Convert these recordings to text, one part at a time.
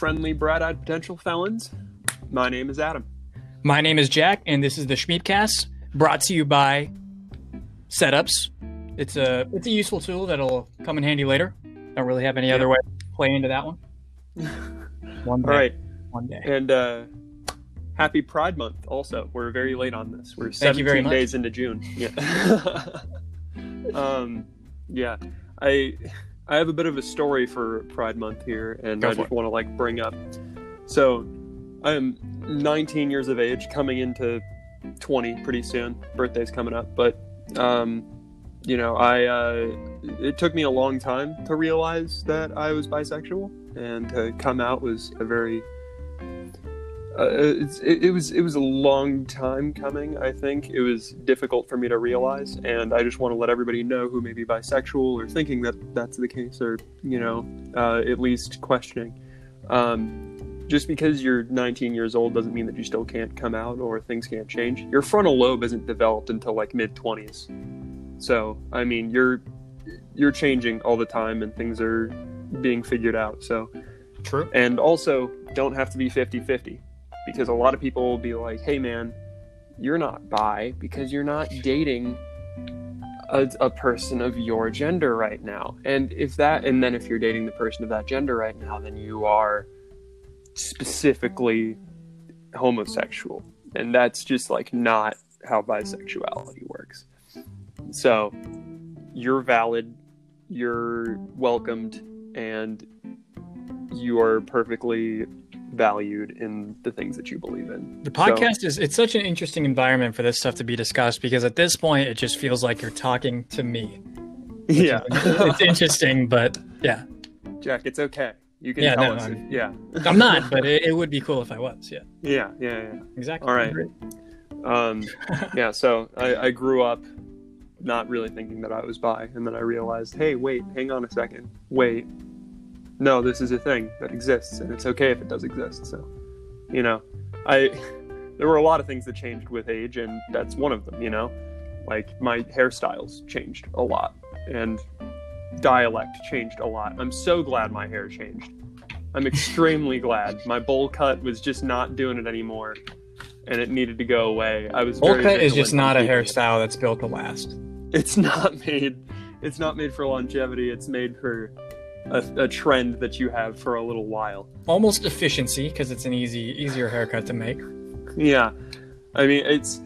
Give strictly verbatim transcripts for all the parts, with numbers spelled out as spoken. friendly, bright-eyed potential felons. My name is Adam. My name is Jack, and this is the Schmiedcast, brought to you by Setups. It's a it's a useful tool that'll come in handy later. Don't really have any yeah. other way to play into that one. One day. All right. One day. And uh, happy Pride Month also. We're very late on this. We're seventeen days into June. Yeah. um, yeah. I I have a bit of a story for Pride Month here, and Go I just want to like bring up. So I am nineteen years of age, coming into twenty pretty soon. Birthday's coming up, but um, you know, I uh, it took me a long time to realize that I was bisexual, and to come out was a very uh, it, it, it was it was a long time coming. I think it was difficult for me to realize, and I just want to let everybody know who may be bisexual or thinking that that's the case, or you know, uh, at least questioning. Um, Just because you're nineteen years old doesn't mean that you still can't come out or things can't change. Your frontal lobe isn't developed until like mid twenties. So, I mean, you're you're changing all the time and things are being figured out. So, true. And also, don't have to be fifty-fifty, because a lot of people will be like, "Hey man, you're not bi because you're not dating a, a person of your gender right now." And if that and then if you're dating the person of that gender right now, then you are specifically homosexual, and that's just like not how bisexuality works. So you're valid, you're welcomed, and you are perfectly valued in the things that you believe in. The podcast so, is it's such an interesting environment for this stuff to be discussed, because at this point it just feels like you're talking to me. Yeah. Is, it's interesting, but yeah. Jack, it's okay. You can yeah, tell no, us. I'm, if, yeah. I'm not, but it, it would be cool if I was. Yeah. Yeah. Yeah. yeah. Exactly. All right. Um, yeah. So I, I grew up not really thinking that I was bi, and then I realized, hey, wait, hang on a second. Wait. No, this is a thing that exists, and it's okay if it does exist. So, you know, I, there were a lot of things that changed with age, and that's one of them, you know, like my hairstyles changed a lot, and dialect changed a lot. I'm so glad my hair changed. I'm extremely glad. My bowl cut was just not doing it anymore, and it needed to go away. I was. Bowl cut is just not a hairstyle that's built to last. It's not made. It's not made for longevity. It's made for a, a trend that you have for a little while. Almost efficiency, because it's an easy, easier haircut to make. Yeah, I mean it's.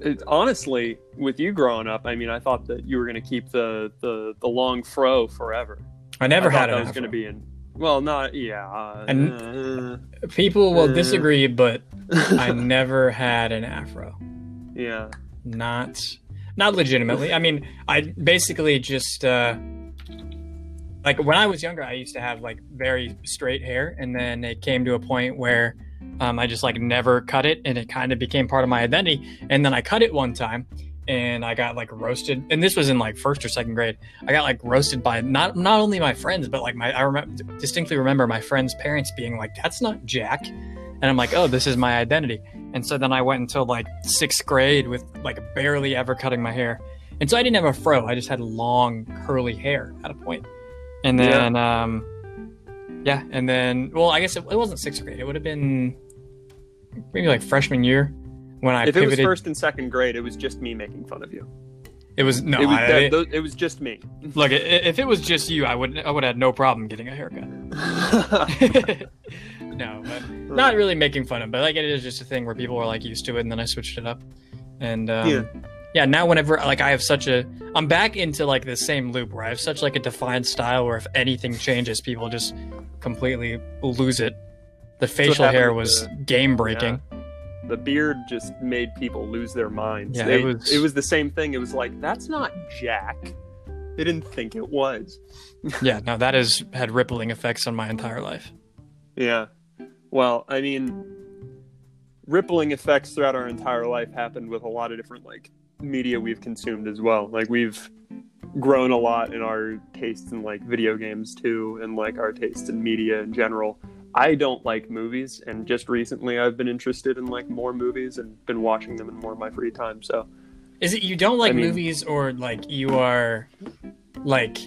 It, honestly, with you growing up, I mean, I thought that you were going to keep the, the, the long fro forever. I never I had it. I was going to be in. Well, not yeah. Uh, and uh, people will uh, disagree, but I never had an afro. Yeah. Not, not legitimately. I mean, I basically just uh, like when I was younger, I used to have like very straight hair, and then it came to a point where. Um, I just like never cut it, and it kind of became part of my identity. And then I cut it one time, and I got like roasted. And this was in like first or second grade. I got like roasted by not not only my friends, but like my I remember distinctly remember my friends' parents being like, "That's not Jack," and I'm like, "Oh, this is my identity." And so then I went until like sixth grade with like barely ever cutting my hair, and so I didn't have a fro. I just had long curly hair at a point, and then. Yeah. um Yeah, and then, well, I guess it, it wasn't sixth grade. It would have been maybe like freshman year when I if pivoted. If it was first and second grade, it was just me making fun of you. It was no, it was, I, that, it, those, it was just me. Look, if it was just you, I would I would have had no problem getting a haircut. No, but not really making fun of, but like it is just a thing where people were like used to it, and then I switched it up, and um, yeah. Yeah, now whenever, like, I have such a... I'm back into, like, the same loop where I have such, like, a defined style where if anything changes, people just completely lose it. The facial hair was the, game-breaking. Yeah. The beard just made people lose their minds. Yeah, they, it, was, it was the same thing. It was like, that's not Jack. They didn't think it was. Yeah, no, that has had rippling effects on my entire life. Yeah. Well, I mean, rippling effects throughout our entire life happened with a lot of different, like, media we've consumed as well. Like we've grown a lot in our tastes in like video games too, and like our tastes in media in general. I don't like movies, and just recently I've been interested in like more movies and been watching them in more of my free time. So is it you don't like I mean, movies, or like you are like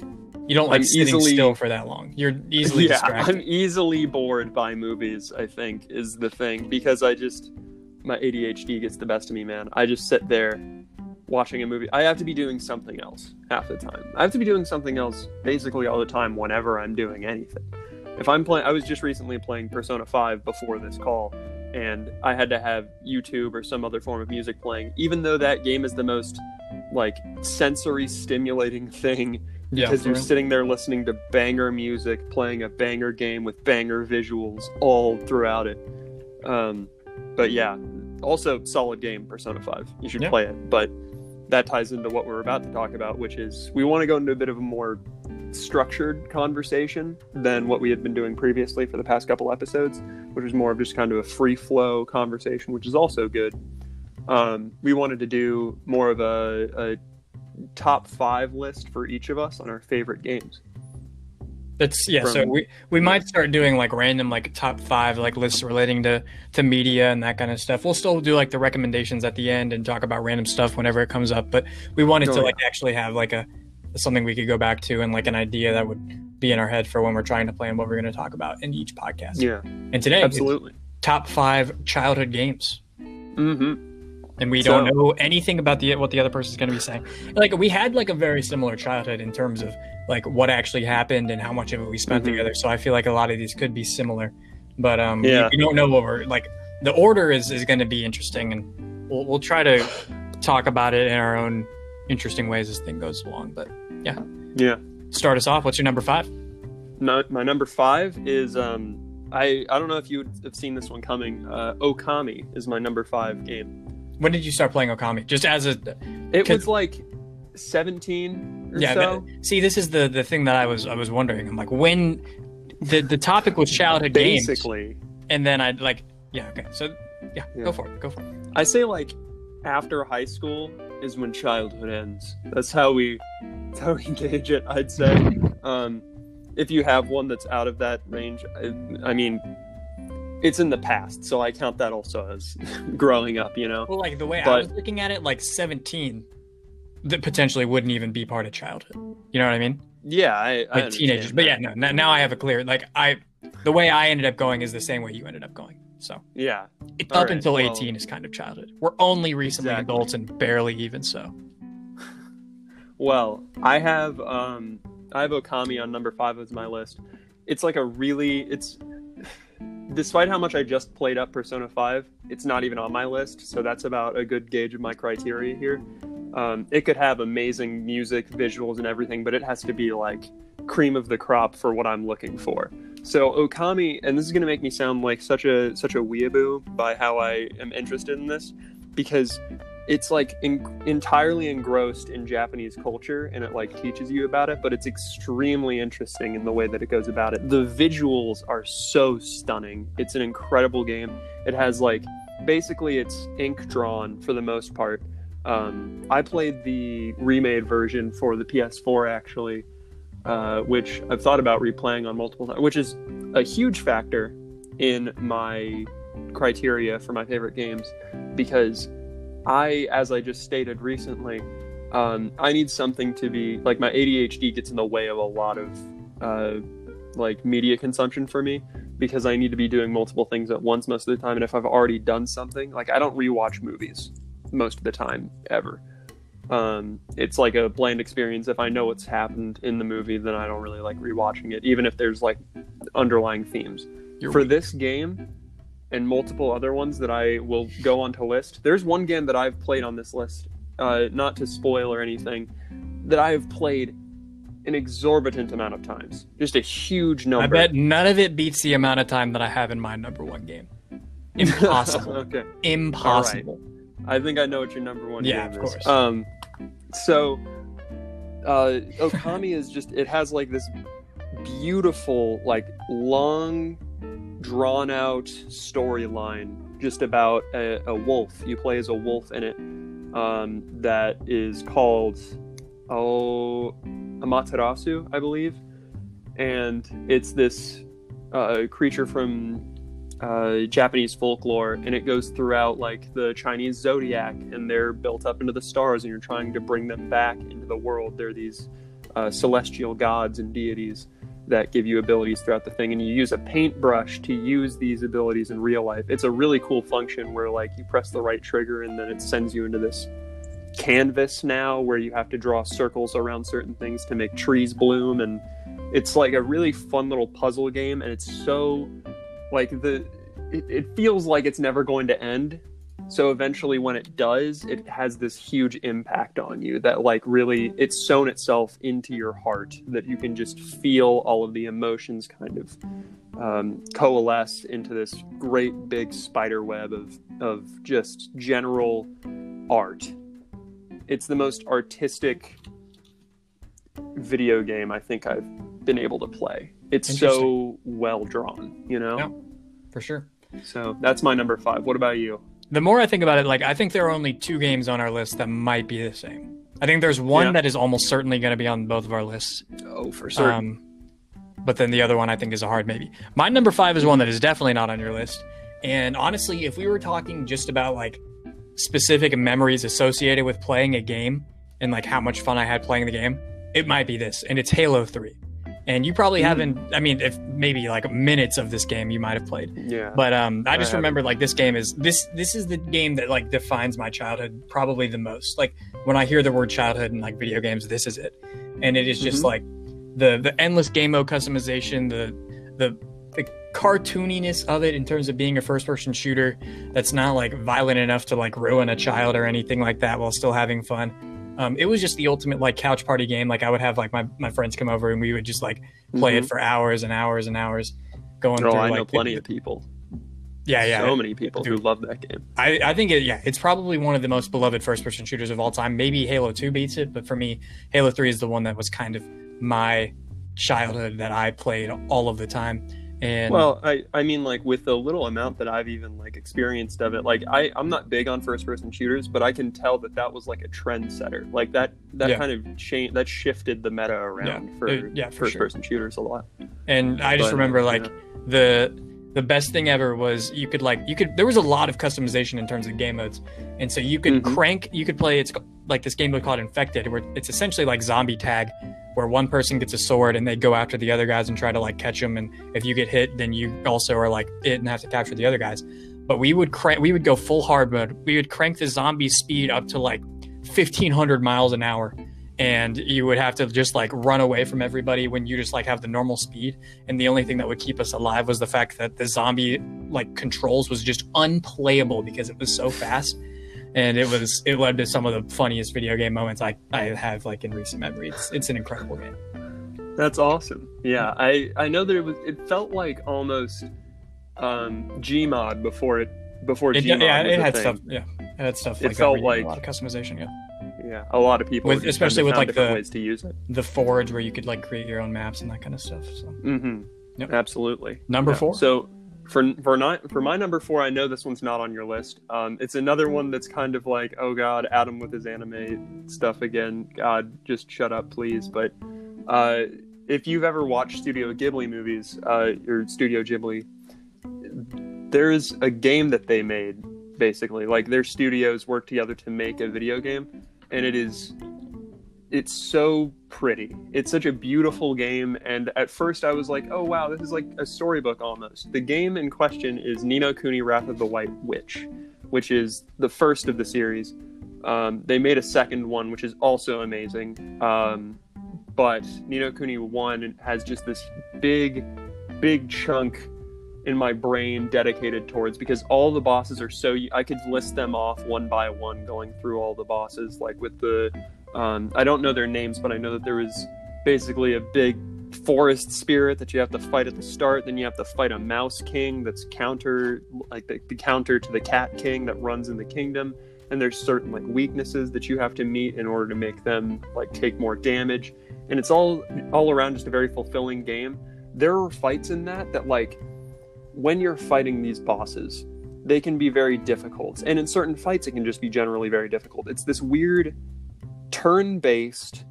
You don't like I'm sitting easily, still for that long. You're easily yeah, distracted. I'm easily bored by movies, I think, is the thing. Because I just... my A D H D gets the best of me, man. I just sit there watching a movie. I have to be doing something else half the time. I have to be doing something else basically all the time whenever I'm doing anything. If I'm playing... I was just recently playing Persona five before this call, and I had to have YouTube or some other form of music playing, even though that game is the most, like, sensory stimulating thing... Because yeah, you're real. Sitting there listening to banger music, playing a banger game with banger visuals all throughout it. Um, but yeah, also solid game, Persona five. You should yeah. play it. But that ties into what we're about to talk about, which is we want to go into a bit of a more structured conversation than what we had been doing previously for the past couple episodes, which was more of just kind of a free flow conversation, which is also good. Um, we wanted to do more of a... a top five list for each of us on our favorite games. That's yeah. From, so we we might start doing like random like top five like lists relating to to media and that kind of stuff. We'll still do like the recommendations at the end and talk about random stuff whenever it comes up. But we wanted oh, to yeah. like actually have like a something we could go back to and like an idea that would be in our head for when we're trying to plan what we're going to talk about in each podcast. Yeah. And today, absolutely, top five childhood games. Mm-hmm. And we don't so, know anything about the what the other person's going to be saying. Like, we had, like, a very similar childhood in terms of, like, what actually happened and how much of it we spent mm-hmm. together. So I feel like a lot of these could be similar. But um, yeah. we, we don't know what we're, like, the order is, is going to be interesting. And we'll, we'll try to talk about it in our own interesting ways as thing goes along. But, yeah. Yeah. Start us off. What's your number five? No, my number five is... um, I, I don't know if you would have seen this one coming. Uh, Okami is my number five game. When did you start playing Okami? Just as a... It was like seventeen or yeah, so. But, see, this is the, the thing that I was I was wondering. I'm like, when... The, the topic was childhood games. Basically. And then I'd like... Yeah, okay. So, yeah, yeah, go for it. Go for it. I say like after high school is when childhood ends. That's how we, that's how we gauge it, I'd say. Um, if you have one that's out of that range, I, I mean... It's in the past, so I count that also as growing up, you know? Well, like, the way but, I was looking at it, like, seventeen that potentially wouldn't even be part of childhood. You know what I mean? Yeah, I, I Like, teenagers. That. But yeah, no, now I have a clear... Like, I... The way I ended up going is the same way you ended up going, so... Yeah. It, up right, until well, eighteen is kind of childhood. We're only recently exactly. adults and barely even so. Well, I have, um... I have Okami on number five as my list. It's like a really... It's... Despite how much I just played up Persona five, it's not even on my list, so that's about a good gauge of my criteria here. Um, it could have amazing music, visuals, and everything, but it has to be, like, cream of the crop for what I'm looking for. So Okami, and this is going to make me sound like such a such a weeaboo by how I am interested in this, because it's, like, in, entirely engrossed in Japanese culture, and it, like, teaches you about it, but it's extremely interesting in the way that it goes about it. The visuals are so stunning. It's an incredible game. It has, like, basically it's ink drawn for the most part. Um, I played the remade version for the P S four, actually, uh, which I've thought about replaying on multiple times, which is a huge factor in my criteria for my favorite games, because... I, as I just stated recently, um, I need something to be, like, my A D H D gets in the way of a lot of, uh, like, media consumption for me, because I need to be doing multiple things at once most of the time, and if I've already done something, like, I don't rewatch movies most of the time, ever. Um, it's like a bland experience. If I know what's happened in the movie, then I don't really like rewatching it, even if there's, like, underlying themes. You're for weak. This game... and multiple other ones that I will go on to list. There's one game that I've played on this list, uh, not to spoil or anything, that I have played an exorbitant amount of times. Just a huge number. I bet none of it beats the amount of time that I have in my number one game. Impossible. Okay. Impossible. Right. I think I know what your number one yeah, game is. Yeah, of course. Um, so, uh, Okami is just, it has like this beautiful, like long... drawn out storyline just about a, a wolf. You play as a wolf in it um, that is called oh Amaterasu, I believe, and it's this uh, creature from uh, Japanese folklore, and it goes throughout like the Chinese zodiac, and they're built up into the stars, and you're trying to bring them back into the world. They're these uh, celestial gods and deities that give you abilities throughout the thing, and you use a paintbrush to use these abilities in real life. It's a really cool function where, like, you press the right trigger and then it sends you into this canvas now where you have to draw circles around certain things to make trees bloom, and it's like a really fun little puzzle game, and it's so, like, the it, it feels like it's never going to end. So eventually when it does, it has this huge impact on you that, like, really, it's sewn itself into your heart, that you can just feel all of the emotions kind of um, coalesce into this great big spider web of, of just general art. It's the most artistic video game I think I've been able to play. It's so well drawn, you know? Yeah, for sure. So that's my number five. What about you? The more I think about it, like, I think there are only two games on our list that might be the same. I think there's one yeah. that is almost certainly going to be on both of our lists. Oh, for certain. Um, but then the other one I think is a hard maybe. My number five is one that is definitely not on your list. And honestly, if we were talking just about, like, specific memories associated with playing a game and, like, how much fun I had playing the game, it might be this, and it's Halo three. And you probably haven't, I mean, if maybe like minutes of this game you might have played. Yeah. But um, I just I remember like this game is, this This is the game that like defines my childhood probably the most. Like when I hear the word childhood in like video games, this is it. And it is just mm-hmm. like the the endless game mode customization, the, the the cartooniness of it in terms of being a first person shooter that's not like violent enough to like ruin a child or anything like that while still having fun. Um, it was just the ultimate like couch party game. Like I would have like my, my friends come over and we would just like play mm-hmm. it for hours and hours and hours going oh, through. I like, know plenty the, of people. Yeah, yeah. So it, many people dude, who love that game. I, I think it, yeah, it's probably one of the most beloved first person shooters of all time. Maybe Halo two beats it, but for me, Halo three is the one that was kind of my childhood that I played all of the time. And well, I, I mean, like with the little amount that I've even like experienced of it, like I, I'm not big on first person shooters, but I can tell that that was like a trendsetter. Like that, that yeah. kind of changed, that shifted the meta around yeah. for, it, yeah, for first sure. person shooters a lot. And I just but, remember like yeah. the, the best thing ever was you could like, you could, there was a lot of customization in terms of game modes. And so you could mm-hmm. crank, you could play, it's like this game mode called Infected, where it's essentially like zombie tag, where one person gets a sword and they go after the other guys and try to like catch them. And if you get hit, then you also are like it and have to capture the other guys. But we would crank, we would go full hard mode. We would crank the zombie speed up to like fifteen hundred miles an hour. And you would have to just like run away from everybody when you just like have the normal speed. And the only thing that would keep us alive was the fact that the zombie like controls was just unplayable because it was so fast. And it was it led to some of the funniest video game moments I, I have like in recent memory. It's, it's an incredible game. That's awesome. Yeah, I, I know that it was. It felt like almost um, Gmod before it before it, Gmod. Yeah, was it had thing. stuff. Yeah, it had stuff. It like felt like a lot of customization. Yeah, yeah, a lot of people, with, especially with like the ways to use it. The Forge, where you could like create your own maps and that kind of stuff. So. Mm-hmm. Yep. Absolutely. Number yeah. four. So. For for not for my number four, I know this one's not on your list. Um, it's another one that's kind of like, oh god, Adam with his anime stuff again. God, just shut up, please. But uh, if you've ever watched Studio Ghibli movies, uh, or Studio Ghibli, there's a game that they made. Basically, like their studios work together to make a video game, and it is. It's so pretty. It's such a beautiful game. And at first I was like, oh wow, this is like a storybook almost. The game in question is Ni No Kuni: Wrath of the White Witch, which is the first of the series. Um, they made a second one, which is also amazing. Um, but Ni No Kuni one has just this big, big chunk in my brain dedicated towards, because all the bosses are so, I could list them off one by one going through all the bosses, like with the, Um, I don't know their names, but I know that there was basically a big forest spirit that you have to fight at the start. Then you have to fight a mouse king that's counter, like the, the counter to the cat king that runs in the kingdom. And there's certain like weaknesses that you have to meet in order to make them like take more damage. And it's all all around just a very fulfilling game. There are fights in that that like when you're fighting these bosses, they can be very difficult. And in certain fights, it can just be generally very difficult. It's this weird turn-based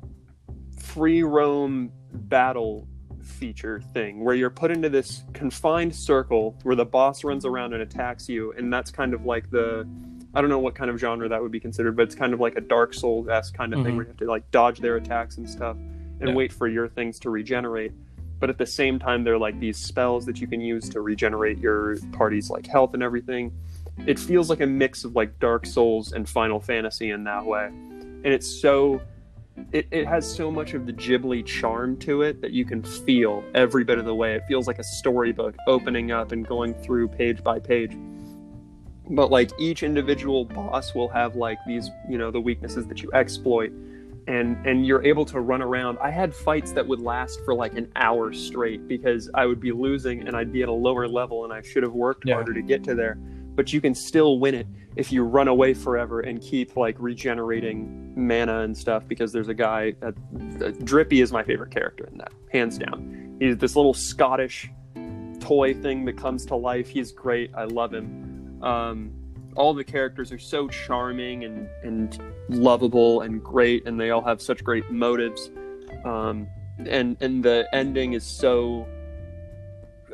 free roam battle feature thing where you're put into this confined circle where the boss runs around and attacks you, and that's kind of like the, I don't know what kind of genre that would be considered, but it's kind of like a Dark Souls-esque kind of mm-hmm. thing where you have to like dodge their attacks and stuff. and yeah. wait for your things to regenerate. But at the same time, there are like these spells that you can use to regenerate your party's like health and everything. It feels like a mix of like Dark Souls and Final Fantasy in that way. And it's so, it, it has so much of the Ghibli charm to it that you can feel every bit of the way. It feels like a storybook opening up and going through page by page. But like each individual boss will have like these, you know, the weaknesses that you exploit. And and you're able to run around. I had fights that would last for like an hour straight because I would be losing and I'd be at a lower level and I should have worked yeah. harder to get to there. But you can still win it if you run away forever and keep like regenerating mana and stuff, because there's a guy, that, uh, Drippy is my favorite character in that, hands down. He's this little Scottish toy thing that comes to life. He's great. I love him. Um, all the characters are so charming and, and lovable and great, and they all have such great motives. Um, and, and the ending is so...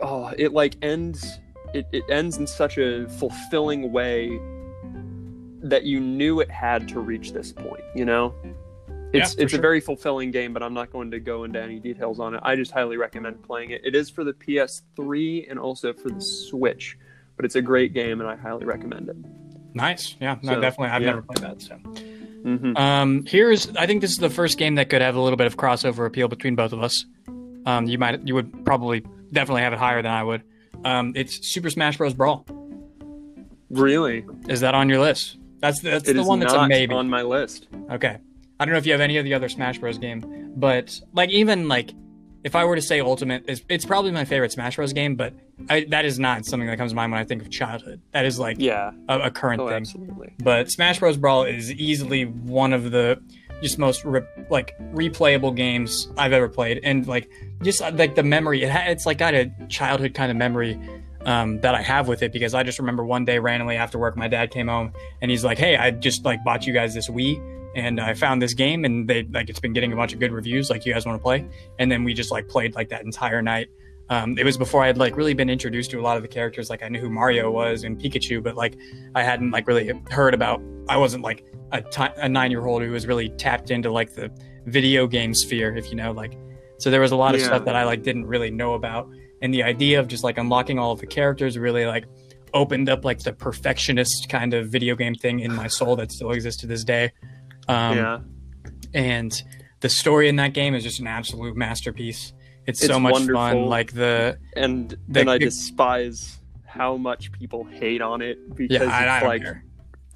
Oh, it like ends... It, it ends in such a fulfilling way that you knew it had to reach this point, you know? It's yeah, it's sure. a very fulfilling game, but I'm not going to go into any details on it. I just highly recommend playing it. It is for the P S three and also for the Switch, but it's a great game, and I highly recommend it. Nice. Yeah, no, so, definitely. I've yeah. never played that, so... Mm-hmm. Um, here's, I think this is the first game that could have a little bit of crossover appeal between both of us. Um, you might, you would probably definitely have it higher than I would. Um, it's Super Smash Bros. Brawl. Really? Is that on your list? That's the, that's it the one that's a maybe. On my list. Okay. I don't know if you have any of the other Smash Bros. Game, but like even like if I were to say Ultimate, it's, it's probably my favorite Smash Bros. Game, but I, that is not something that comes to mind when I think of childhood. That is like yeah. a, a current oh, thing. Absolutely. But Smash Bros. Brawl is easily one of the just most re- like replayable games I've ever played, and like just like the memory it ha- it's like got a childhood kind of memory um that I have with it, because I just remember one day randomly after work my dad came home and he's like, hey, I just like bought you guys this Wii and I found this game and they like it's been getting a bunch of good reviews, like you guys want to play? And then we just like played like that entire night. Um, it was before I had like really been introduced to a lot of the characters. Like I knew who Mario was and Pikachu, but like I hadn't like really heard about, I wasn't like a, t- a nine-year-old who was really tapped into like the video game sphere, if you know, like, so there was a lot of yeah. stuff that I like didn't really know about. And the idea of just like unlocking all of the characters really like opened up like the perfectionist kind of video game thing in my soul that still exists to this day. Um, yeah. And the story in that game is just an absolute masterpiece. It's, it's so much wonderful. fun, like the and then I despise how much people hate on it, because yeah, I, it's I like care.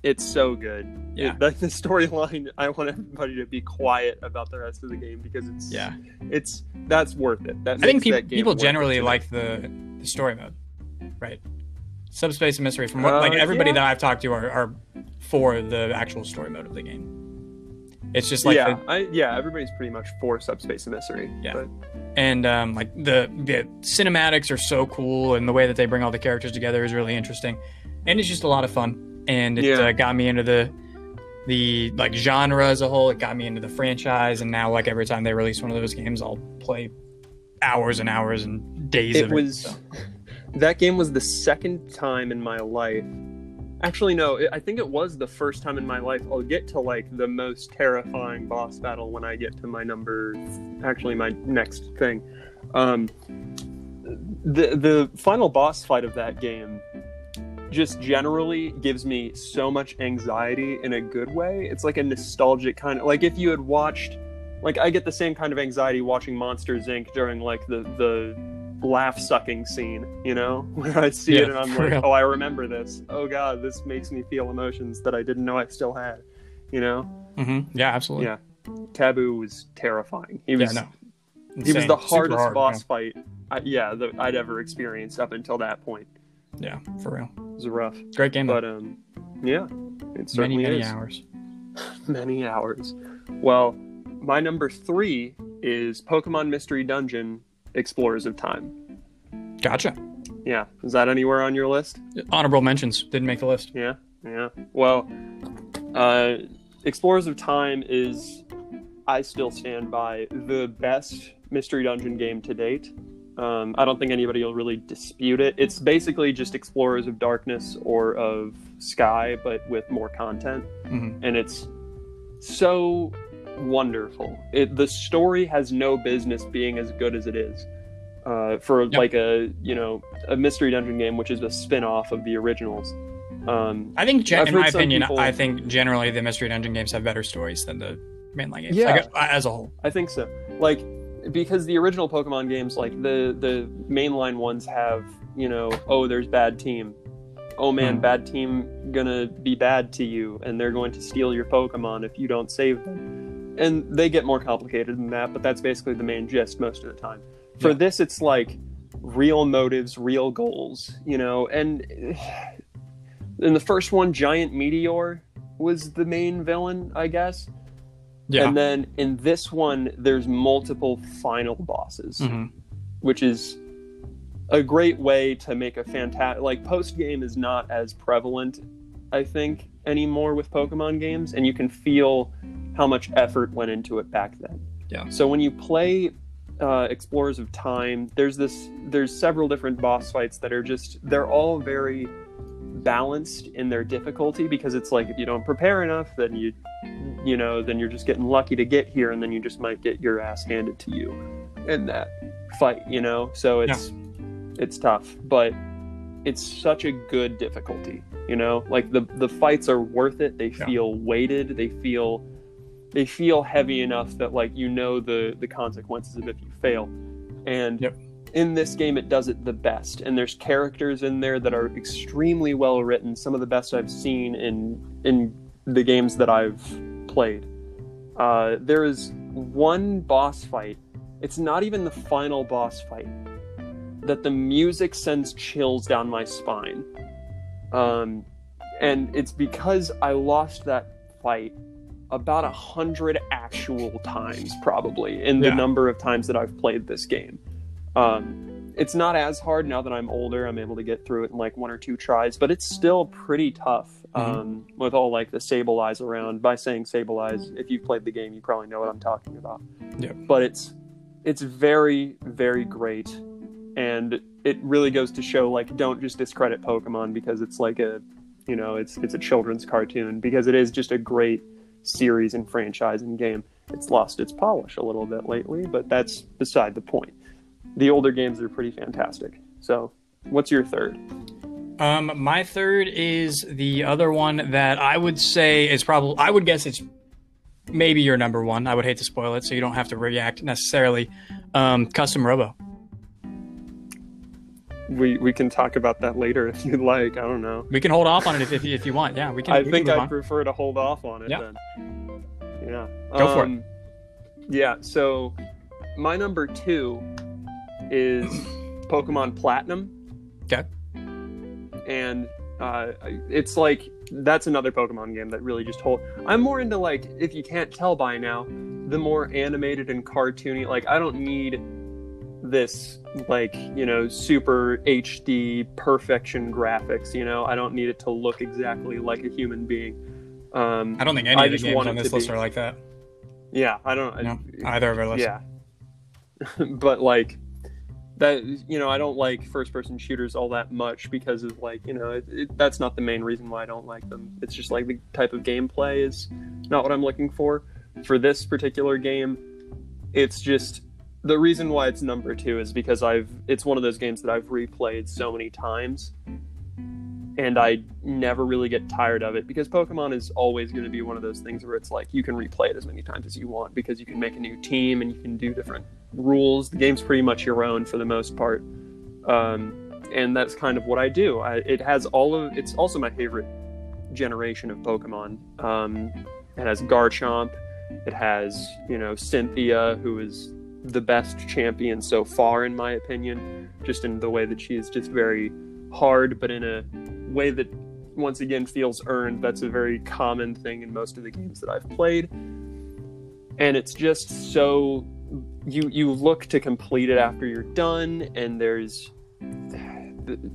It's so good. Yeah, it, like the storyline. I want everybody to be quiet about the rest of the game because it's yeah, it's that's worth it. That I think pe- that game people generally like the, the story mode, right? Subspace Emissary. From what, uh, like everybody yeah. that I've talked to are, are for the actual story mode of the game. It's just like yeah, the, I, yeah. Everybody's pretty much for Subspace Emissary. Yeah, but. and um, like the the cinematics are so cool, and the way that they bring all the characters together is really interesting, and it's just a lot of fun. And it yeah. uh, got me into the the like genre as a whole. It got me into the franchise, and now like every time they release one of those games, I'll play hours and hours and days it of was, it. It so. was that game was the second time in my life. Actually, no, I think it was the first time in my life. I'll get to, like, the most terrifying boss battle when I get to my number... Actually, my next thing. Um, the the final boss fight of that game just generally gives me so much anxiety in a good way. It's like a nostalgic kind of... Like, if you had watched... Like, I get the same kind of anxiety watching Monsters, Incorporated during, like, the... the laugh-sucking scene, you know, where I see yeah, it and I'm like, real. oh, I remember this. Oh God, this makes me feel emotions that I didn't know I still had, you know? Mm-hmm. Yeah, absolutely. Yeah. Taboo was terrifying. He was, yeah, no. he was the hardest hard, boss yeah. fight I, yeah, that I'd ever experienced up until that point. Yeah, for real. It was rough. Great game. But, though. um, yeah, it certainly many, many is. hours. many hours. Well, my number three is Pokemon Mystery Dungeon Explorers of Time. Gotcha. Yeah. Is that anywhere on your list? Honorable mentions. Didn't make the list. Yeah. Yeah. Well, uh, Explorers of Time is, I still stand by, the best Mystery Dungeon game to date. Um, I don't think anybody will really dispute it. It's basically just Explorers of Darkness or of Sky, but with more content. Mm-hmm. And it's so wonderful. It, the story has no business being as good as it is. Uh, for yep. like a you know a mystery dungeon game, which is a spin-off of the originals. Um, I think, gen- in my opinion, people... I think generally the mystery dungeon games have better stories than the mainline games. Yeah, like, as a whole, I think so. Like because the original Pokemon games, like the the mainline ones, have you know oh there's bad team, oh man hmm. bad team gonna be bad to you, and they're going to steal your Pokemon if you don't save them, and they get more complicated than that. But that's basically the main gist most of the time. For this, it's like real motives, real goals, you know, and in the first one, Giant Meteor was the main villain, I guess. Yeah. And then in this one, there's multiple final bosses, mm-hmm. which is a great way to make a fantastic... Like, post-game is not as prevalent, I think, anymore with Pokemon games, and you can feel how much effort went into it back then. Yeah. So when you play... Uh, Explorers of Time, there's this there's several different boss fights that are just they're all very balanced in their difficulty, because it's like if you don't prepare enough, then you you know then you're just getting lucky to get here, and then you just might get your ass handed to you in that fight, you know so it's yeah. it's tough, but it's such a good difficulty, you know like the the fights are worth it. They feel yeah. weighted, they feel They feel heavy enough that, like, you know the, the consequences of if you fail. And yep. in this game, it does it the best. And there's characters in there that are extremely well written, some of the best I've seen in in the games that I've played. Uh, there is one boss fight. It's not even the final boss fight. That the music sends chills down my spine. Um, and it's because I lost that fight about a hundred actual times, probably, in the yeah. number of times that I've played this game. Um, it's not as hard now that I'm older. I'm able to get through it in like one or two tries, but it's still pretty tough, um, mm-hmm. with all like the Sableye's around. By saying Sableye's, if you've played the game, you probably know what I'm talking about. Yeah. But it's it's very, very great. And it really goes to show, like, don't just discredit Pokemon because it's like a, you know, it's it's a children's cartoon, because it is just a great series and franchise and game. It's lost its polish a little bit lately, but that's beside the point. The older games are pretty fantastic. So what's your third? Um, my third is the other one that I would say is probably, I would guess it's maybe your number one. I would hate to spoil it, so you don't have to react necessarily. Um, Custom Robo. We we can talk about that later if you'd like. I don't know. We can hold off on it if if, if you want. Yeah, we can. I we think I'd prefer to hold off on it. Yeah. Then. Yeah. Go um, for it. Yeah. So my number two is Pokemon Platinum. Okay. And uh, it's like that's another Pokemon game that really just hold. I'm more into, like, if you can't tell by now, the more animated and cartoony. Like, I don't need this, like, you know, super H D perfection graphics, you know? I don't need it to look exactly like a human being. Um, I don't think any I of the games on this list be... are like that. Yeah, I don't... No, I, either of our lists. Yeah. But, like, that, you know, I don't like first-person shooters all that much because of, like, you know, it, it, that's not the main reason why I don't like them. It's just, like, the type of gameplay is not what I'm looking for. For this particular game, it's just... The reason why it's number two is because I've it's one of those games that I've replayed so many times, and I never really get tired of it, because Pokemon is always going to be one of those things where it's like you can replay it as many times as you want, because you can make a new team and you can do different rules. The game's pretty much your own for the most part, um, and that's kind of what I do. I, it has all of it's also my favorite generation of Pokemon. Um, it has Garchomp, it has you know Cynthia, who is the best champion so far, in my opinion, just in the way that she is just very hard, but in a way that once again feels earned. That's a very common thing in most of the games that I've played, and it's just so you you look to complete it after you're done, and there's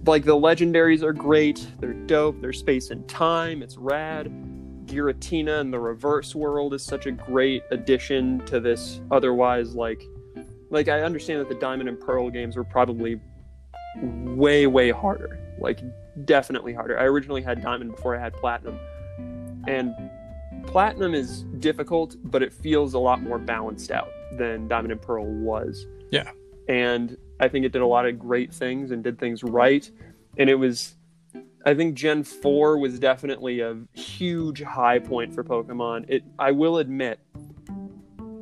like the legendaries are great, they're dope, they're space and time, it's rad. Giratina in the reverse world is such a great addition to this otherwise, like like I understand that the Diamond and Pearl games were probably way way harder, like definitely harder. I originally had Diamond before I had Platinum, and Platinum is difficult, but it feels a lot more balanced out than Diamond and Pearl was. Yeah. And I think it did a lot of great things and did things right. And it was, I think Gen four was definitely a huge high point for Pokemon. It, I will admit,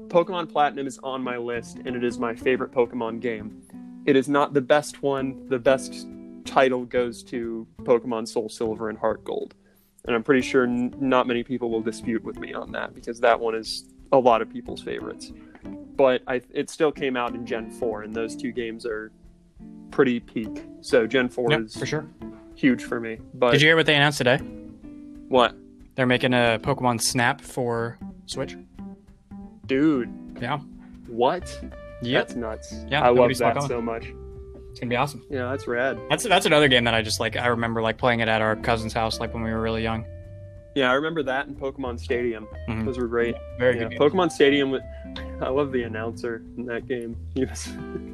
Pokemon Platinum is on my list, and it is my favorite Pokemon game. It is not the best one. The best title goes to Pokemon Soul Silver and Heart Gold. And I'm pretty sure n- not many people will dispute with me on that, because that one is a lot of people's favorites. But I, it still came out in Gen four, and those two games are pretty peak. So Gen four yep, is for sure. huge for me. But did you hear what they announced today? What? They're making a Pokemon Snap for Switch. Dude. Yeah. What? Yep. That's nuts. Yeah, I love that so much. It's gonna be awesome. Yeah, that's rad. That's that's another game that I just like. I remember like playing it at our cousin's house, like when we were really young. Yeah, I remember that and Pokemon Stadium. Mm-hmm. Those were great. Yeah, very yeah, good. Pokemon Stadium with, I love the announcer in that game. He was,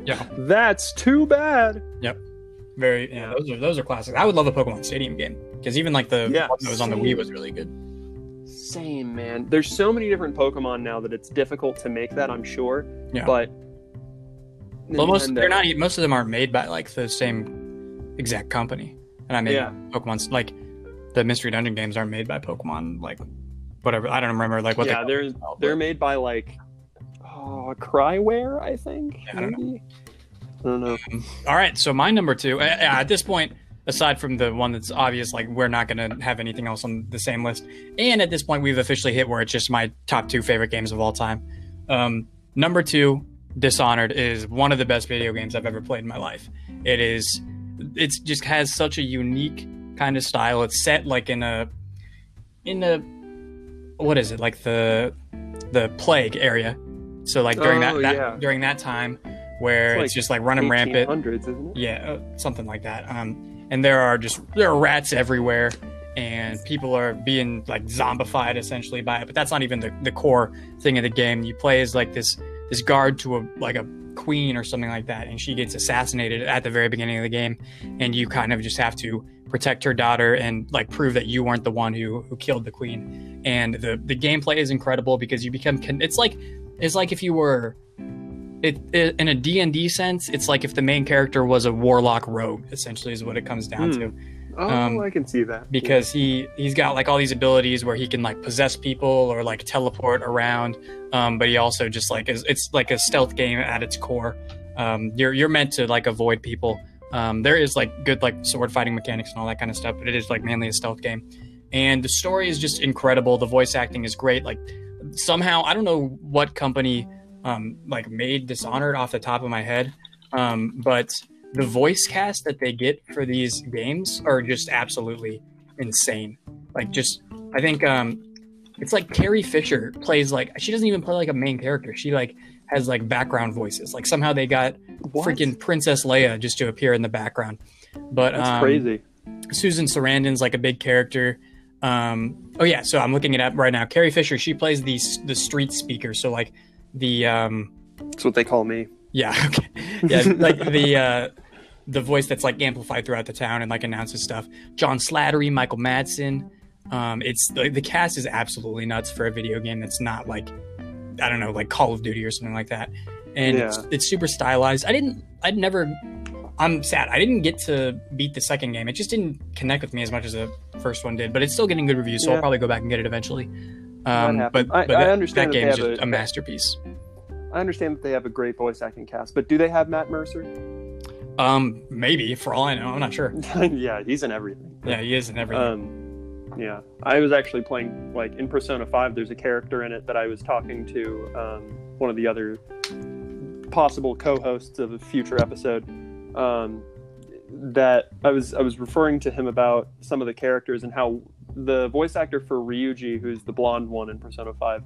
yeah. That's too bad. Yep. Very. Yeah. Those are those are classics. I would love a Pokemon Stadium game, because even like the yeah, one that was on the Wii was really good. Same, man. There's so many different Pokemon now that it's difficult to make that. I'm sure. Yeah. But. Well, most they're not. Most of them aren't made by like the same exact company. And I mean, yeah. Pokemon's like the Mystery Dungeon games aren't made by Pokemon. Like whatever, I don't remember like what. Yeah, they they're called, they're but... made by like oh, Cryware, I think. Yeah, I don't know. I don't know. Um, all right, so my number two. Uh, at this point, aside from the one that's obvious, like we're not going to have anything else on the same list. And at this point, we've officially hit where it's just my top two favorite games of all time. Um, number two. Dishonored is one of the best video games I've ever played in my life. It is, it's just has such a unique kind of style. It's set like in a, in a, what is it? Like the, the plague area. So like during oh, that, that yeah. during that time where it's, like it's just like running rampant. Isn't it? Yeah. Uh, something like that. Um, and there are just, there are rats everywhere, and people are being like zombified essentially by it. But that's not even the, the core thing of the game. You play as like this, this guard to a like a queen or something like that, and she gets assassinated at the very beginning of the game, and you kind of just have to protect her daughter and like prove that you weren't the one who who killed the queen. And the the gameplay is incredible, because you become con- it's like it's like if you were it, it in a D and D sense, it's like if the main character was a warlock rogue, essentially is what it comes down hmm. to. Oh, um, I can see that. Because yeah. he, he's got like all these abilities where he can like possess people or like teleport around. Um, but he also just like, is, it's like a stealth game at its core. Um, you're, you're meant to like avoid people. Um, there is like good, like sword fighting mechanics and all that kind of stuff, but it is like mainly a stealth game. And the story is just incredible. The voice acting is great. Like somehow, I don't know what company, um, like made Dishonored off the top of my head. Um, but the voice cast that they get for these games are just absolutely insane. Like just, I think um, it's like Carrie Fisher plays like, she doesn't even play like a main character. She like has like background voices. Like somehow they got what? freaking Princess Leia just to appear in the background. But That's um, crazy. Susan Sarandon's like a big character. Um, oh yeah, so I'm looking it up right now. Carrie Fisher, she plays the, the street speaker. So like the... Um, That's what they call me. Yeah, okay. Yeah, like the uh, the voice that's like amplified throughout the town and like announces stuff. John Slattery, Michael Madsen. Um, it's the, the cast is absolutely nuts for a video game that's not like, I don't know, like Call of Duty or something like that. And yeah. it's, it's super stylized. I didn't, I'd never. I'm sad I didn't get to beat the second game. It just didn't connect with me as much as the first one did. But it's still getting good reviews, so yeah. I'll probably go back and get it eventually. Um, but but I, that, I understand that, that game is just a, a masterpiece. I understand that they have a great voice acting cast, but do they have Matt Mercer? Um, maybe, for all I know, I'm not sure. yeah, he's in everything. But, yeah, he is in everything. Um, yeah, I was actually playing, like, in Persona five, there's a character in it that I was talking to um, one of the other possible co-hosts of a future episode, um, that I was I was referring to him about some of the characters and how the voice actor for Ryuji, who's the blonde one in Persona five,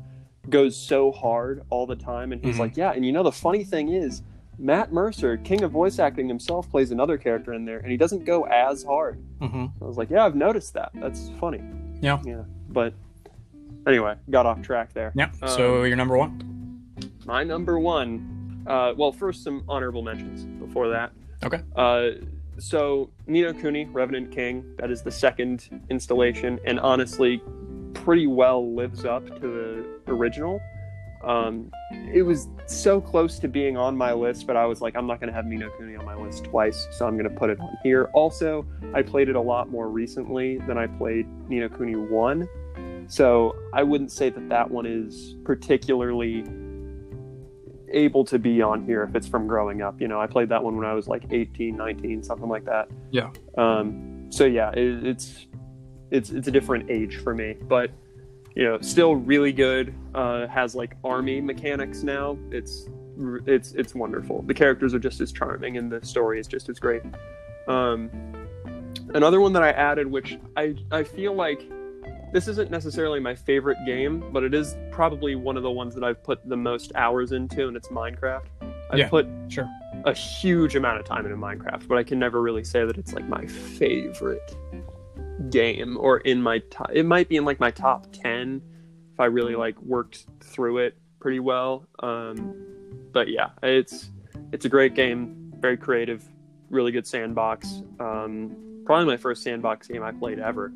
goes so hard all the time, and he's mm-hmm. like, yeah, and you know the funny thing is Matt Mercer, king of voice acting himself, plays another character in there, and he doesn't go as hard. Mm-hmm. I was like, yeah, I've noticed that. That's funny. Yeah. Yeah. But anyway, got off track there. Yeah. Um, so your number one? My number one, uh, well, first some honorable mentions before that. Okay. Uh, so Ni No Kuni, Revenant King, that is the second installation, and honestly, pretty well lives up to the original. Um, it was so close to being on my list, but I was like, I'm not going to have Ni No Kuni on my list twice, so I'm going to put it on here. Also, I played it a lot more recently than I played Ni No Kuni one, so I wouldn't say that that one is particularly able to be on here if it's from growing up. You know, I played that one when I was like eighteen, nineteen, something like that. Yeah. Um, so yeah, it, it's it's it's a different age for me, but you know, still really good. Uh, has like army mechanics now. It's it's it's wonderful. The characters are just as charming, and the story is just as great. Um, another one that I added, which I I feel like this isn't necessarily my favorite game, but it is probably one of the ones that I've put the most hours into, and it's Minecraft. I've yeah, put sure. a huge amount of time into Minecraft, but I can never really say that it's like my favorite game or in my top. It might be in like my top ten if I really like worked through it pretty well. Um, but yeah, it's it's a great game, very creative, really good sandbox. Um, probably my first sandbox game I played ever,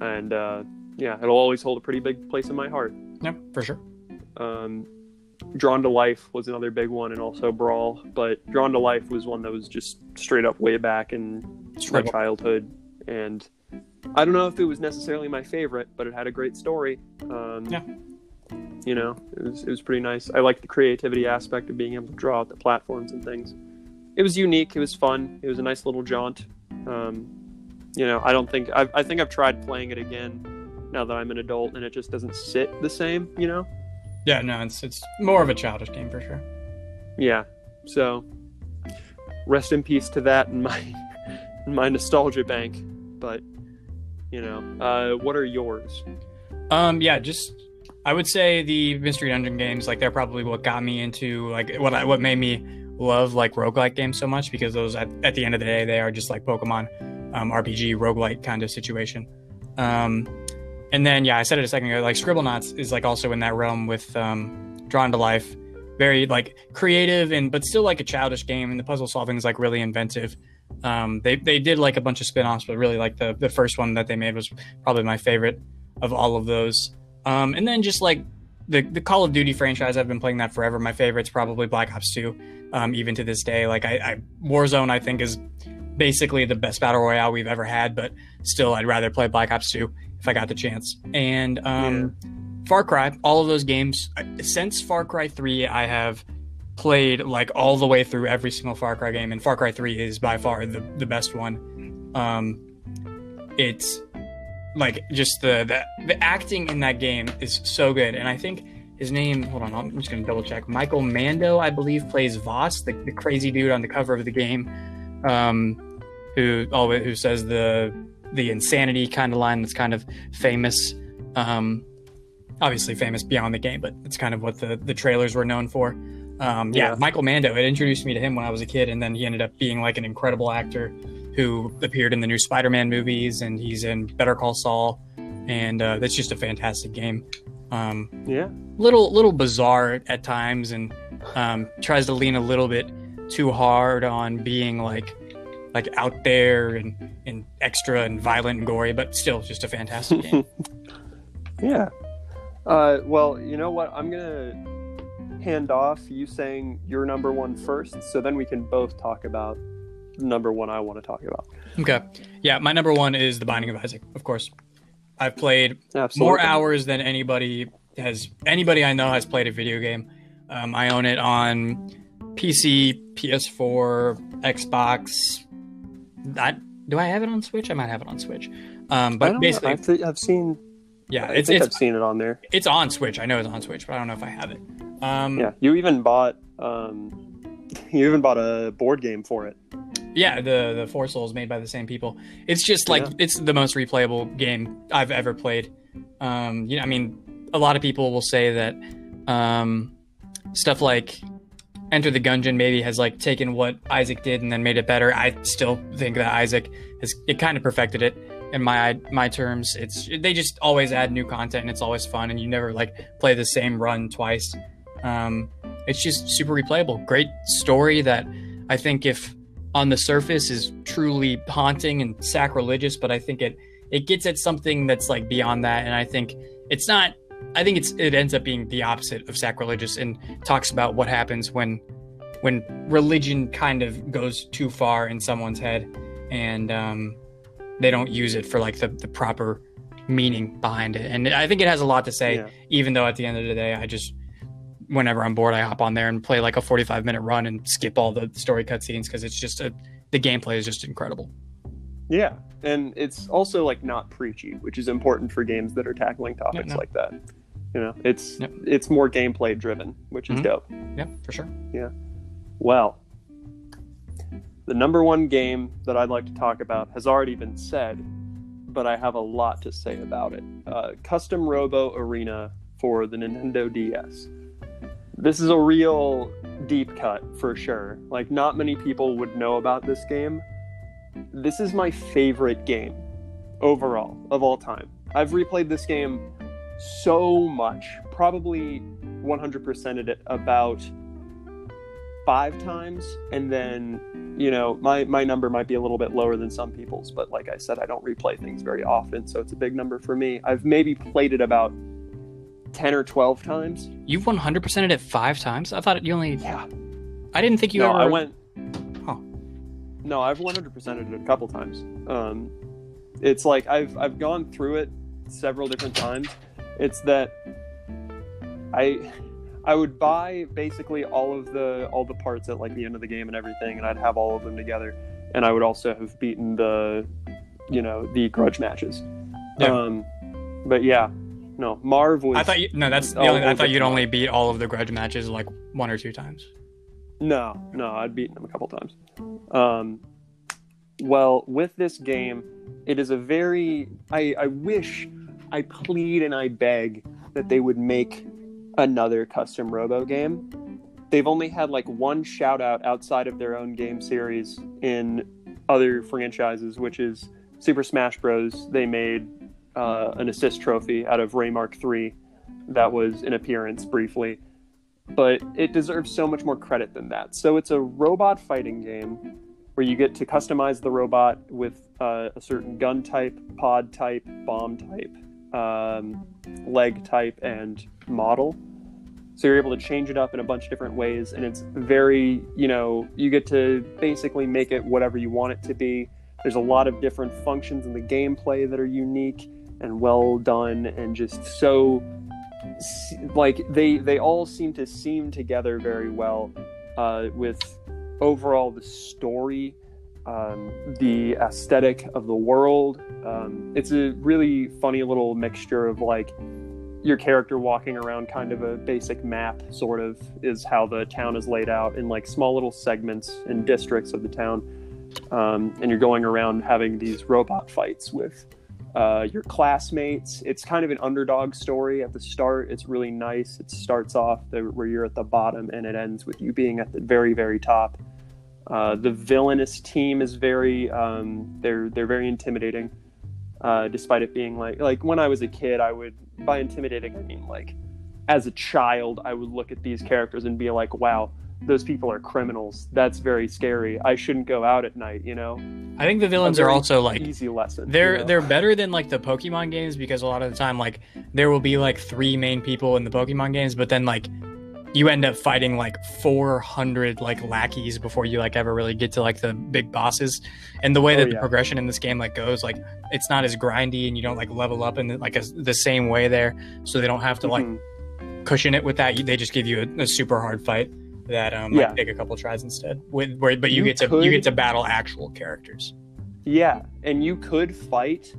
and uh, yeah, it'll always hold a pretty big place in my heart. Yep, for sure. Um, Drawn to Life was another big one, and also Brawl. But Drawn to Life was one that was just straight up way back in my childhood, and I don't know if it was necessarily my favorite, but it had a great story. Um, yeah. You know, it was, it was pretty nice. I liked the creativity aspect of being able to draw out the platforms and things. It was unique. It was fun. It was a nice little jaunt. Um, you know, I don't think... I've, I think I've tried playing it again now that I'm an adult, and it just doesn't sit the same, you know? Yeah, no, it's it's more of a childish game for sure. Yeah. So, rest in peace to that in my, in my nostalgia bank. But... You know, uh, what are yours? Um, yeah, just I would say the Mystery Dungeon games, like they're probably what got me into like what I, what made me love like roguelike games so much, because those at, at the end of the day, they are just like Pokemon um, R P G roguelike kind of situation. Um, and then yeah, I said it a second ago, like Scribblenauts is like also in that realm with um, Drawn to Life, very like creative and but still like a childish game, and the puzzle solving is like really inventive. Um, they they did like a bunch of spin-offs, but really like the, the first one that they made was probably my favorite of all of those. Um, and then just like the, the Call of Duty franchise, I've been playing that forever. My favorite's probably Black Ops two, um, even to this day. Like I, I Warzone, I think, is basically the best battle royale we've ever had, but still I'd rather play Black Ops two if I got the chance. And um, yeah. Far Cry, all of those games. Since Far Cry three, I have... played like all the way through every single Far Cry game, and Far Cry three is by far the, the best one. Um, it's like just the, the the acting in that game is so good, and I think his name, hold on, I'm just gonna double check. Michael Mando, I believe, plays Voss, the, the crazy dude on the cover of the game, um, who always who says the the insanity kind of line that's kind of famous, um, obviously famous beyond the game, but it's kind of what the the trailers were known for. Um, yeah, yeah, Michael Mando, it introduced me to him when I was a kid, and then he ended up being like an incredible actor who appeared in the new Spider-Man movies, and he's in Better Call Saul, and uh, that's just a fantastic game. Um, yeah, little little bizarre at times, and um, tries to lean a little bit too hard on being like like out there and, and extra and violent and gory, but still just a fantastic game. Yeah. Uh, well, you know what? I'm gonna hand off you saying your number one first, so then we can both talk about number one I want to talk about. Okay. Yeah, my number one is The Binding of Isaac, of course. I've played Absolutely. more hours than anybody has anybody I know has played a video game. Um, I own it on P C, P S four, Xbox. I, do I have it on Switch? I might have it on Switch. Um, but basically, I've, th- I've seen. Yeah, I it's, think it's, I've seen it on there. It's on Switch. I know it's on Switch, but I don't know if I have it. Um, yeah, you even bought um, you even bought a board game for it. Yeah, the the Four Souls made by the same people. It's just like yeah. it's the most replayable game I've ever played. Um, you know, I mean, a lot of people will say that um, stuff like Enter the Gungeon maybe has like taken what Isaac did and then made it better. I still think that Isaac has it kind of perfected it. In my my terms, it's they just always add new content, and it's always fun, and you never like play the same run twice. Um, it's just super replayable. Great story that I think if on the surface is truly haunting and sacrilegious, but I think it it gets at something that's like beyond that. And I think it's not, I think it's, it ends up being the opposite of sacrilegious, and talks about what happens when, when religion kind of goes too far in someone's head, and um, they don't use it for like the, the proper meaning behind it. And I think it has a lot to say, yeah. even though at the end of the day, I just, whenever I'm bored, I hop on there and play like a forty-five minute run and skip all the story cutscenes, because it's just a, the gameplay is just incredible. Yeah. And it's also like not preachy, which is important for games that are tackling topics no, no. like that. You know, it's, no. it's more gameplay driven, which is mm-hmm. dope. Yeah, for sure. Yeah. Well, the number one game that I'd like to talk about has already been said, but I have a lot to say about it. Uh, Custom Robo Arena for the Nintendo D S. This is a real deep cut for sure. Like, not many people would know about this game. This is my favorite game overall of all time. I've replayed this game so much, probably one hundred percented it about five times. And then, you know, my, my number might be a little bit lower than some people's, but like I said, I don't replay things very often, so it's a big number for me. I've maybe played it about ten or twelve times. You've one hundred percented it five times? I thought you only... Yeah. I didn't think you no, ever... I went... No, I've one hundred percented it a couple times. Um, it's like I've I've gone through it several different times. It's that I I would buy basically all of the all the parts at like the end of the game and everything, and I'd have all of them together. And I would also have beaten the you know the grudge matches. Yeah. Um, but yeah, no, Marv was. I thought you, no, that's the only. I thought you'd only beat all of the grudge matches like one or two times. No, no, I'd beaten him a couple times. Um, well, with this game, it is a very... I, I wish, I plead and I beg that they would make another Custom Robo game. They've only had, like, one shout-out outside of their own game series in other franchises, which is Super Smash Bros. They made uh, an assist trophy out of Raymark three that was an appearance briefly. But it deserves so much more credit than that. So it's a robot fighting game where you get to customize the robot with uh, a certain gun type, pod type, bomb type, um, leg type, and model. So you're able to change it up in a bunch of different ways. And it's very, you know, you get to basically make it whatever you want it to be. There's a lot of different functions in the gameplay that are unique and well done and just so... like they they all seem to seam together very well uh with overall the story, um the aesthetic of the world. Um it's a really funny little mixture of like your character walking around kind of a basic map, sort of is how the town is laid out in like small little segments and districts of the town, um and you're going around having these robot fights with Uh, your classmates. It's kind of an underdog story at the start. It's really nice. It starts off the, where you're at the bottom and it ends with you being at the very, very top. Uh, the villainous team is very, um, they're they're very intimidating, uh, despite it being like, like when I was a kid, I would, by intimidating, I mean like as a child, I would look at these characters and be like, wow, those people are criminals. That's very scary. I shouldn't go out at night, you know? I think the villains are also like easy lesson. They're you know? They're better than like the Pokemon games, because a lot of the time like there will be like three main people in the Pokemon games, but then like you end up fighting like four hundred like lackeys before you like ever really get to like the big bosses. And the way that oh, yeah. the progression in this game like goes, like it's not as grindy and you don't like level up in like a, the same way there, so they don't have to mm-hmm. like cushion it with that. They just give you a, a super hard fight. That um, yeah. might take a couple tries instead. With where, but you, you get to could, you get to battle actual characters. Yeah, and you could fight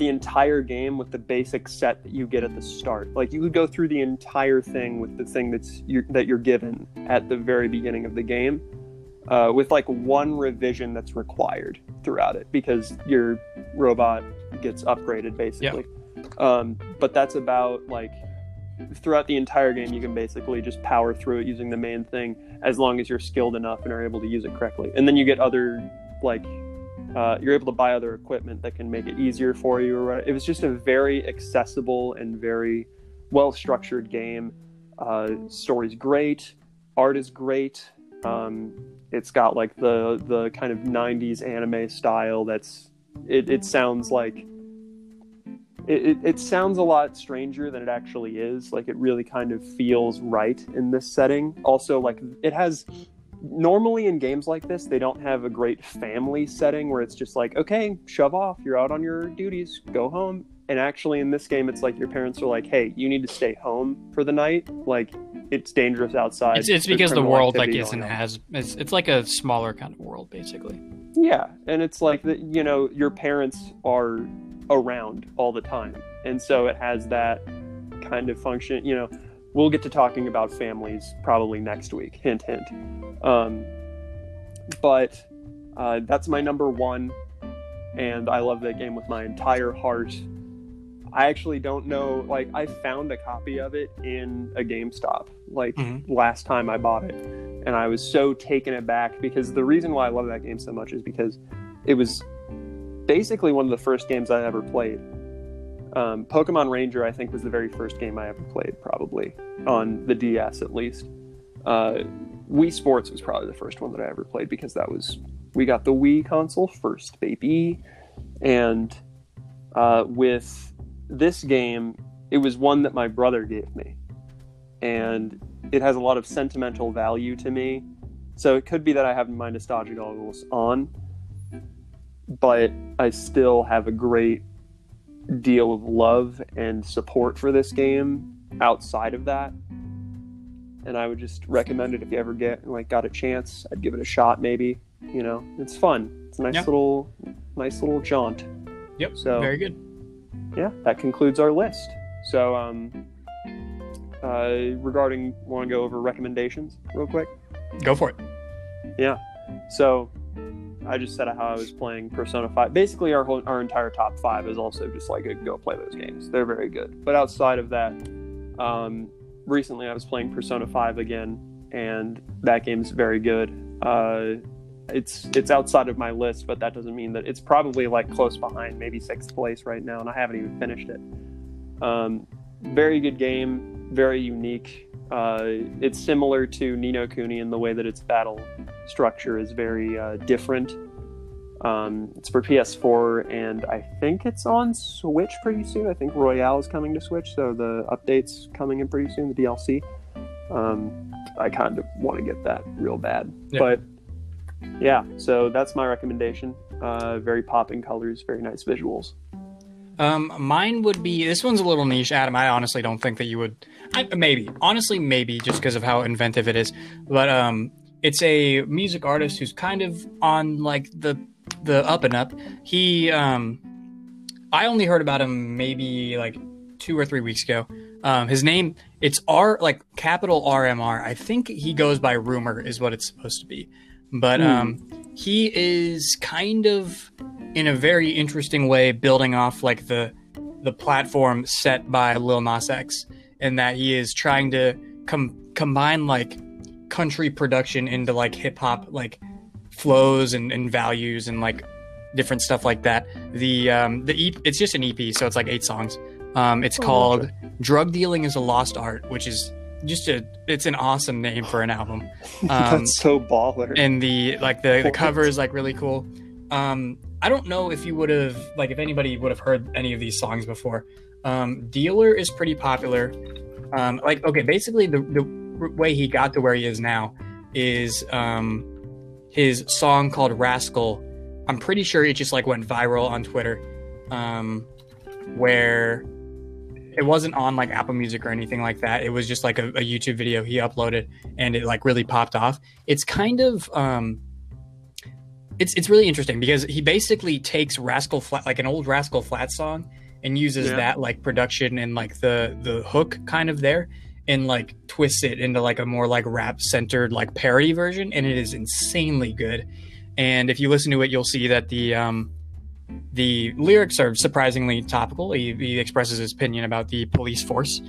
the entire game with the basic set that you get at the start. Like you could go through the entire thing with the thing that's you're, that you're given at the very beginning of the game, uh, with like one revision that's required throughout it because your robot gets upgraded basically. Yep. Um, but that's about like. Throughout the entire game, you can basically just power through it using the main thing as long as you're skilled enough and are able to use it correctly. And then you get other, like, uh, you're able to buy other equipment that can make it easier for you. Or whatever. It was just a very accessible and very well-structured game. Uh, story's great. Art is great. Um, it's got, like, the, the kind of nineties anime style that's it, it sounds like it, it, it sounds a lot stranger than it actually is. Like, it really kind of feels right in this setting. Also, like, it has... Normally in games like this, they don't have a great family setting where it's just like, okay, shove off, you're out on your duties, go home. And actually in this game, it's like your parents are like, hey, you need to stay home for the night. Like, it's dangerous outside. It's, it's because the world like isn't has it's, it's like a smaller kind of world, basically. Yeah, and it's like the, you know, your parents are around all the time, and so it has that kind of function. You know, we'll get to talking about families probably next week. Hint, hint. Um, but uh, that's my number one, and I love that game with my entire heart. I actually don't know, like, I found a copy of it in a GameStop, like, mm-hmm. last time I bought it, and I was so taken aback, because the reason why I love that game so much is because it was basically one of the first games I ever played. Um, Pokemon Ranger, I think, was the very first game I ever played, probably, on the D S at least. Uh, Wii Sports was probably the first one that I ever played, because that was, we got the Wii console first, baby. And uh, with this game, it was one that my brother gave me, and it has a lot of sentimental value to me. So it could be that I have my nostalgia goggles on, but I still have a great deal of love and support for this game outside of that, and I would just recommend it if you ever get like got a chance. I'd give it a shot, maybe. You know, it's fun. It's a nice yep. little, nice little jaunt. Yep. So very good. Yeah, that concludes our list. So, um, uh, regarding, want to go over recommendations real quick? Go for it. Yeah. So, I just said how I was playing Persona five. Basically, our whole, our entire top five is also just like a go play those games. They're very good. But outside of that, um, recently I was playing Persona five again, and that game's very good. Uh, it's it's outside of my list, but that doesn't mean that it's probably like close behind, maybe sixth place right now, and I haven't even finished it. Um, very good game, very unique. Uh, it's similar to Ni No Kuni in the way that its battle structure is very uh, different. Um, it's for P S four, and I think it's on Switch pretty soon. I think Royale is coming to Switch, so the update's coming in pretty soon, the D L C. Um, I kind of want to get that real bad. Yeah. But, yeah, so that's my recommendation. Uh, very popping colors, very nice visuals. Um, mine would be, this one's a little niche, Adam. I honestly don't think that you would, I, maybe, honestly, maybe just because of how inventive it is. But, um, it's a music artist who's kind of on like the, the up and up. He, um, I only heard about him maybe like two or three weeks ago. Um, his name, it's R, like capital R M R. I think he goes by Rumor is what it's supposed to be. But, mm. um, he is kind of, in a very interesting way, building off like the the platform set by Lil Nas X, in that he is trying to com- combine like country production into like hip hop like flows and, and values and like different stuff like that. The um, the E P, it's just an E P, so it's like eight songs. Um, it's oh, called gotcha. Drug Dealing is a Lost Art, which is just a it's an awesome name for an album. Um, That's so baller. And the like the, the cover is like really cool. Um, I don't know if you would have, like, if anybody would have heard any of these songs before. Um, Dealer is pretty popular. Um, like, okay, basically the, the way he got to where he is now is um, his song called Rascal. I'm pretty sure it just, like, went viral on Twitter, um, where it wasn't on, like, Apple Music or anything like that. It was just, like, a, a YouTube video he uploaded, and it, like, really popped off. It's kind of... Um, It's it's really interesting because he basically takes Rascal Flatts, like an old Rascal Flatts song, and uses yeah. that like production and like the the hook kind of there, and like twists it into like a more like rap centered like parody version, and it is insanely good. And if you listen to it, you'll see that the um, the lyrics are surprisingly topical. He, he expresses his opinion about the police force,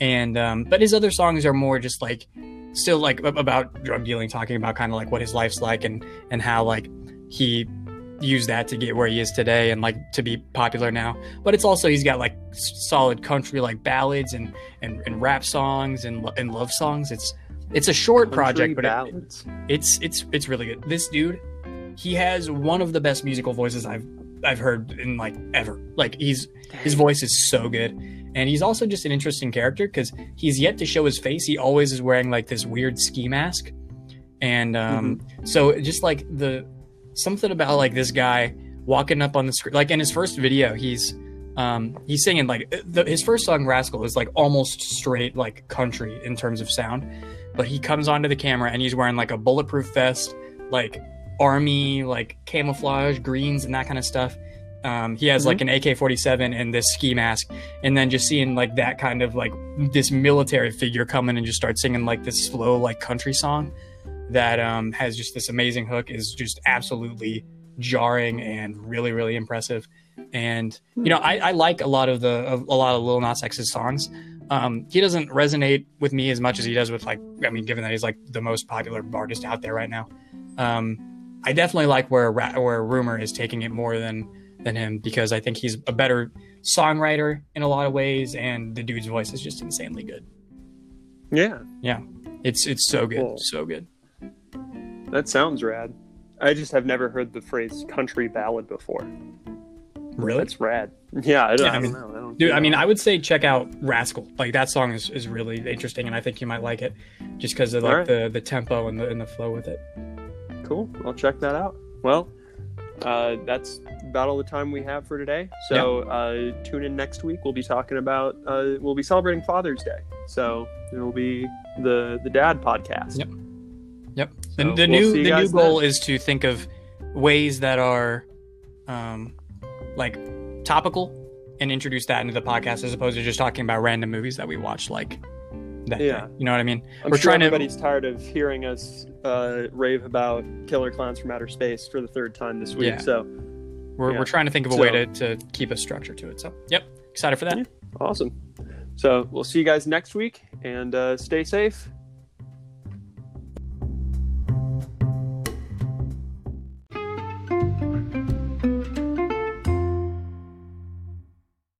and um, but his other songs are more just like still like about drug dealing, talking about kind of like what his life's like and and how like he used that to get where he is today and like to be popular now. But it's also, he's got like solid country like ballads and and, and rap songs and and love songs. It's it's a short country project, but it, it's it's it's really good. This dude, he has one of the best musical voices I've I've heard in like ever. Like he's his voice is so good, and he's also just an interesting character because he's yet to show his face. He always is wearing like this weird ski mask, and um, mm-hmm. so just like the something about like this guy walking up on the screen. Like in his first video, he's um, he's singing like the, his first song, Rascal, is like almost straight like country in terms of sound, but he comes onto the camera and he's wearing like a bulletproof vest, like army, like camouflage greens and that kind of stuff. Um, he has mm-hmm. like an A K forty-seven and this ski mask, and then just seeing like that kind of like this military figure come in and just start singing like this slow like country song that um, has just this amazing hook is just absolutely jarring and really really impressive. And you know, I, I like a lot of the a, a lot of Lil Nas X's songs. Um, he doesn't resonate with me as much as he does with like I mean, given that he's like the most popular artist out there right now. Um, I definitely like where where Rumor is taking it more than than him, because I think he's a better songwriter in a lot of ways, and the dude's voice is just insanely good. Yeah, yeah, it's it's so good, cool. so good. That sounds rad. I just have never heard the phrase country ballad before. Really, it's rad. Yeah, I don't, yeah, I mean, I don't know. I don't dude, know. I mean, I would say check out Rascal. Like that song is, is really interesting, and I think you might like it just because of like right. the, the tempo and the and the flow with it. Cool. I'll check that out. Well, uh, that's about all the time we have for today. So yeah. uh, tune in next week. We'll be talking about, uh, we'll be celebrating Father's Day. So it'll be the, the dad podcast. Yep. Yep. So the the we'll new, the new goal then. is to think of ways that are um, like topical and introduce that into the podcast, as opposed to just talking about random movies that we watch, like that yeah. Day. You know what I mean? I'm We're sure trying everybody's to... tired of hearing us Uh, rave about Killer Clowns from Outer Space for the third time this week. Yeah. So we're yeah. we're trying to think of a so, way to, to keep a structure to it. So yep, excited for that. Yeah. Awesome. So we'll see you guys next week, and uh, stay safe.